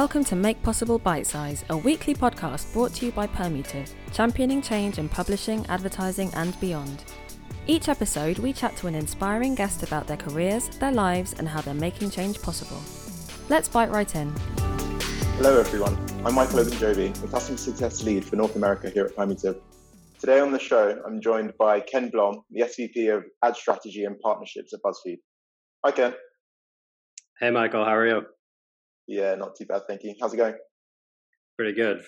Welcome to Make Possible Bite Size, a weekly podcast brought to you by Permutive, championing change in publishing, advertising and beyond. Each episode, we chat to an inspiring guest about their careers, their lives and how they're making change possible. Let's bite right in. Hello everyone, I'm Michael Obanjovi, the Customer Success Lead for North America here at Permutive. Today on the show, I'm joined by Ken Blom, the SVP of Ad Strategy and Partnerships at BuzzFeed. Hi Ken. Hey Michael, how are you? Yeah, not too bad, thank you. How's it going? Pretty good.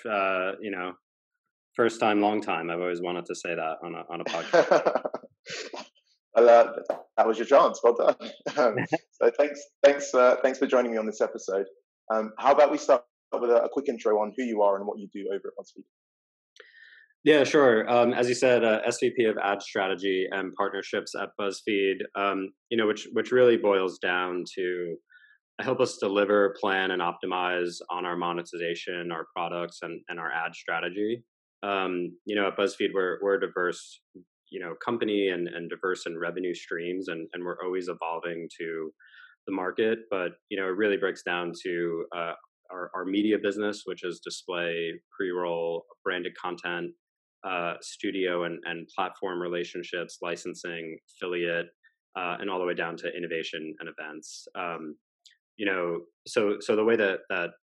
First time, long time. I've always wanted to say that on a podcast. That was your chance. Well done. So thanks for joining me on this episode. How about we start with a quick intro on who you are and what you do over at BuzzFeed? Yeah, sure. As you said, SVP of Ad Strategy and Partnerships at BuzzFeed. Which really boils down to help us deliver, plan, and optimize on our monetization, our products, and our ad strategy. At BuzzFeed, we're a diverse, company and diverse in revenue streams, and we're always evolving to the market. But it really breaks down to our media business, which is display, pre-roll, branded content, studio and platform relationships, licensing, affiliate, and all the way down to innovation and events. So the way that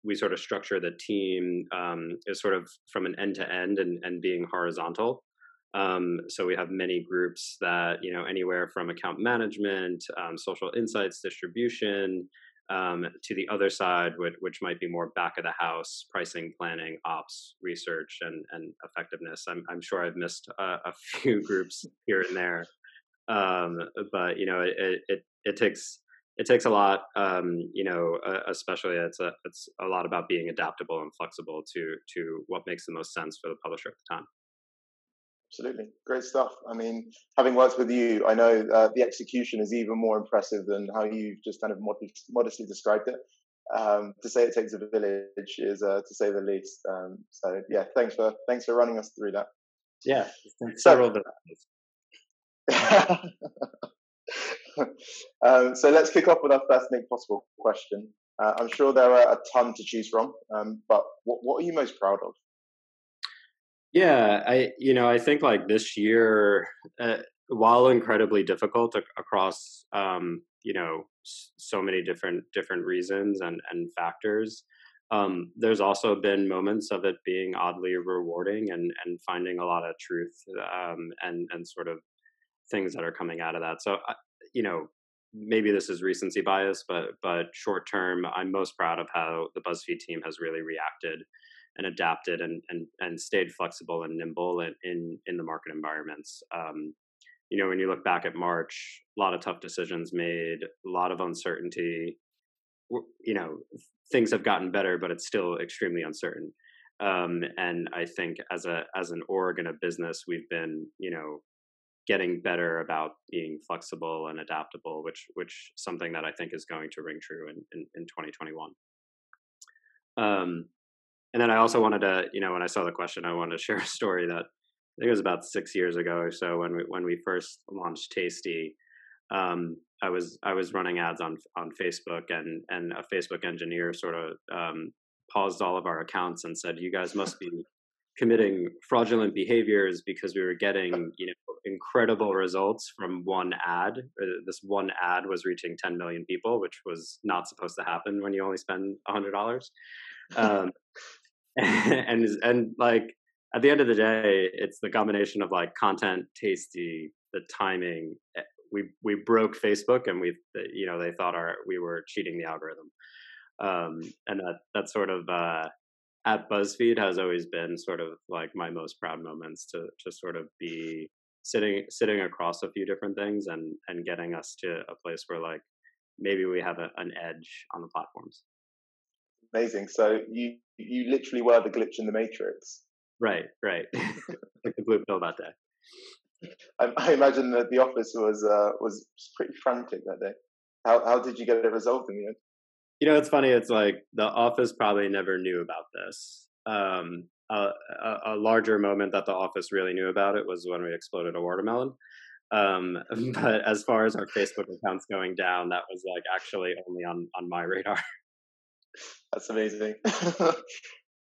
we sort of structure the team is sort of from an end to end and being horizontal. So we have many groups that, anywhere from account management, social insights, distribution, to the other side, which might be more back of the house, pricing, planning, ops, research, and effectiveness. I'm sure I've missed a few groups here and there, but it takes a lot, especially it's a lot about being adaptable and flexible to what makes the most sense for the publisher at the time. Absolutely. Great stuff. I mean, having worked with you, I know the execution is even more impressive than how you've just kind of modestly described it. To say it takes a village is to say the least. So yeah, thanks for running us through that. Yeah, several villages. So let's kick off with our first Make Possible question. I'm sure there are a ton to choose from, but what are you most proud of? Yeah, I think like this year, while incredibly difficult across so many different reasons and factors, there's also been moments of it being oddly rewarding and finding a lot of truth and sort of things that are coming out of that. So maybe this is recency bias, but short term, I'm most proud of how the BuzzFeed team has really reacted and adapted and stayed flexible and nimble in the market environments. When you look back at March, a lot of tough decisions made, a lot of uncertainty. Things have gotten better, but it's still extremely uncertain. And I think as an org and a business, we've been getting better about being flexible and adaptable, which something that I think is going to ring true in 2021. And then I also wanted to, when I saw the question, I wanted to share a story that I think it was about 6 years ago or so when we first launched Tasty. I was running ads on Facebook, and a Facebook engineer sort of paused all of our accounts and said, "You guys must be committing fraudulent behaviors because we were getting, incredible results from one ad. This one ad was reaching 10 million people, which was not supposed to happen when you only spend $100. And like at the end of the day, it's the combination of like content, Tasty, the timing. We broke Facebook, and they thought we were cheating the algorithm, and that sort of. At BuzzFeed has always been sort of like my most proud moments to sort of be sitting across a few different things and getting us to a place where like maybe we have an edge on the platforms. Amazing. So you literally were the glitch in the matrix. Right. Like the blue pill that day. I imagine that the office was pretty frantic that day. How did you get it resolved in the end? It's funny. It's like the office probably never knew about this. A larger moment that the office really knew about it was when we exploded a watermelon. But as far as our Facebook accounts going down, that was like actually only on my radar. That's amazing.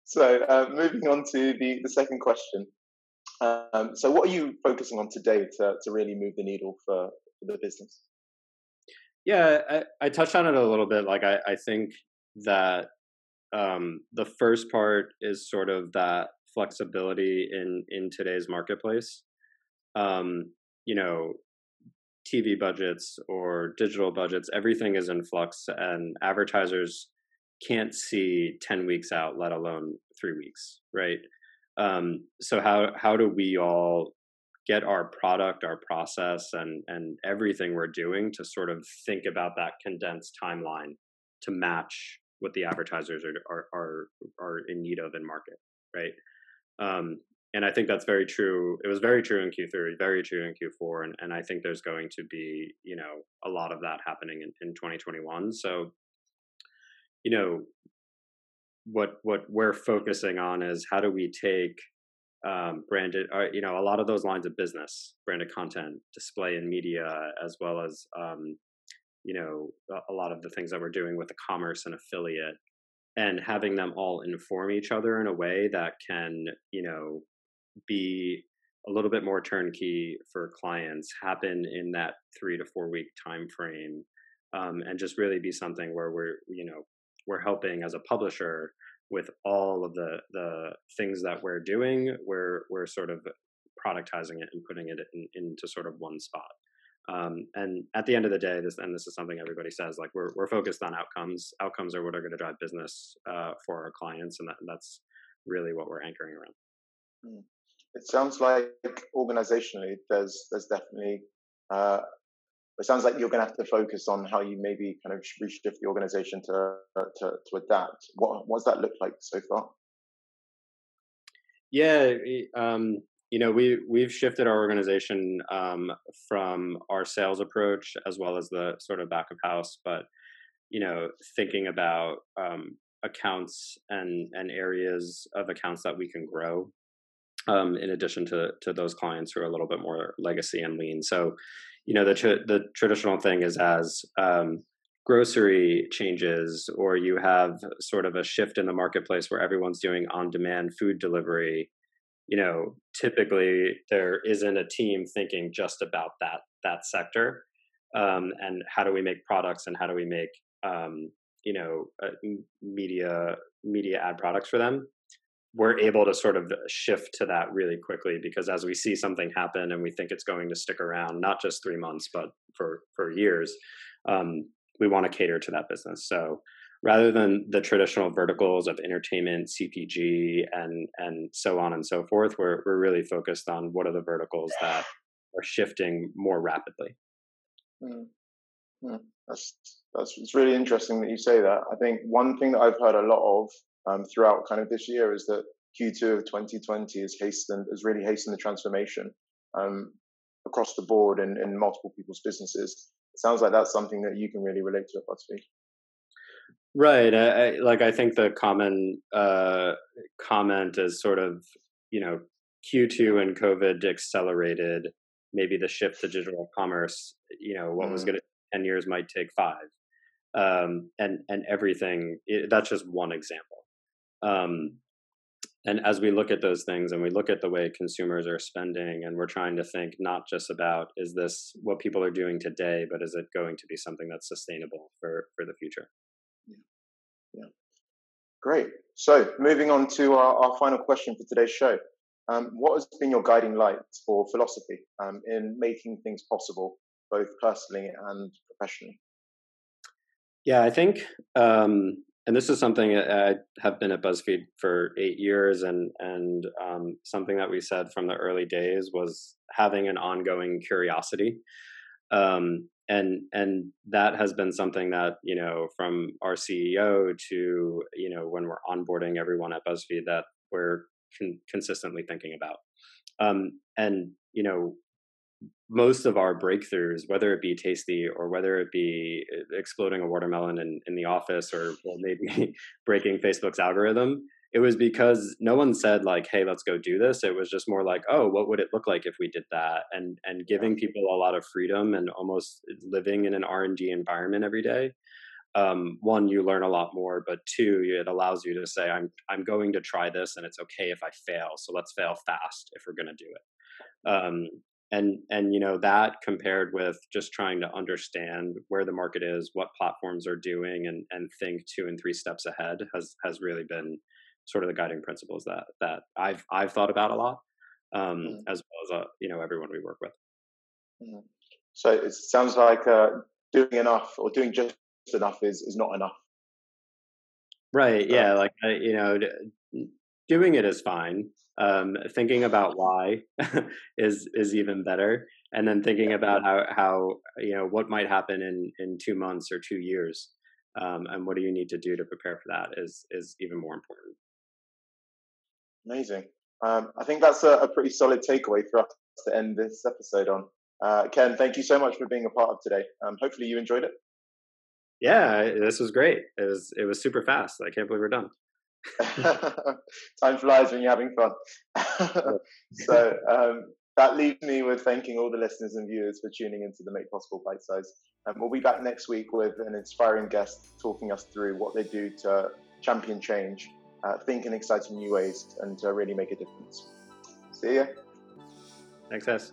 So moving on to the second question. So what are you focusing on today to really move the needle for the business? Yeah, I touched on it a little bit. Like I think that the first part is sort of that flexibility in today's marketplace. You know, TV budgets or digital budgets, everything is in flux, and advertisers can't see 10 weeks out, let alone 3 weeks, right? So how do we all get our product, our process, and everything we're doing to sort of think about that condensed timeline to match what the advertisers are in need of in market, right? And I think that's very true. It was very true in Q3, very true in Q4, and I think there's going to be, you know, a lot of that happening in 2021. So, you know, what we're focusing on is how do we take branded, you know, a lot of those lines of business, branded content, display and media, as well as, you know, a lot of the things that we're doing with the commerce and affiliate, and having them all inform each other in a way that can, you know, be a little bit more turnkey for clients, happen in that 3 to 4 week time frame, and just really be something where we're helping as a publisher with all of the things that we're doing. We're sort of productizing it and putting it into sort of one spot. And at the end of the day, this is something everybody says, like we're focused on outcomes. Outcomes are what are going to drive business for our clients, and that's really what we're anchoring around. It sounds like organizationally, there's definitely. It sounds like you're going to have to focus on how you maybe kind of reshift the organization to adapt. What's that look like so far? Yeah. You know, we've shifted our organization from our sales approach as well as the sort of back of house, but, you know, thinking about accounts and areas of accounts that we can grow in addition to those clients who are a little bit more legacy and lean. So, you know, the traditional thing is as grocery changes, or you have sort of a shift in the marketplace where everyone's doing on-demand food delivery, you know, typically there isn't a team thinking just about that sector. And how do we make products, and how do we make, you know, media ad products for them? We're able to sort of shift to that really quickly, because as we see something happen and we think it's going to stick around, not just 3 months, but for years, we want to cater to that business. So rather than the traditional verticals of entertainment, CPG, and so on and so forth, we're really focused on what are the verticals that are shifting more rapidly. It's really interesting that you say that. I think one thing that I've heard a lot of throughout kind of this year is that Q2 of 2020 has really hastened the transformation across the board in multiple people's businesses. It sounds like that's something that you can really relate to at BuzzFeed. Right. I think the common comment is sort of, you know, Q2 and COVID accelerated maybe the shift to digital commerce. You know, what was going to take 10 years might take 5. And everything, that's just one example. And as we look at those things and we look at the way consumers are spending, and we're trying to think not just about, is this what people are doing today, but is it going to be something that's sustainable for the future? Yeah. Great. So moving on to our final question for today's show. What has been your guiding light or philosophy in making things possible, both personally and professionally? Yeah, I think, and this is something I have been at BuzzFeed for 8 years, and something that we said from the early days was having an ongoing curiosity. And that has been something that, you know, from our CEO to, you know, when we're onboarding everyone at BuzzFeed, that we're consistently thinking about. And, you know, most of our breakthroughs, whether it be Tasty or whether it be exploding a watermelon in the office, or maybe breaking Facebook's algorithm, it was because no one said like, hey, let's go do this. It was just more like, oh, what would it look like if we did that? And giving people a lot of freedom and almost living in an R&D environment every day. one, you learn a lot more, but two, it allows you to say, I'm going to try this and it's okay if I fail. So let's fail fast if we're going to do it. And you know, that compared with just trying to understand where the market is, what platforms are doing, and think 2 and 3 steps ahead has really been sort of the guiding principles that I've thought about a lot, as well as, you know, everyone we work with. So it sounds like doing enough or doing just enough is not enough. Right. Yeah. Like, you know, doing it is fine. Thinking about why is even better. And then thinking about how, you know, what might happen in 2 months or 2 years. And what do you need to do to prepare for that is even more important. Amazing. I think that's a pretty solid takeaway for us to end this episode on. Ken, thank you so much for being a part of today. Hopefully you enjoyed it. Yeah, this was great. It was super fast. I can't believe we're done. Time flies when you're having fun. So that leaves me with thanking all the listeners and viewers for tuning into the Make Possible Bite Size. And we'll be back next week with an inspiring guest talking us through what they do to champion change, think in exciting new ways, and to really make a difference. See ya. Thanks, guys.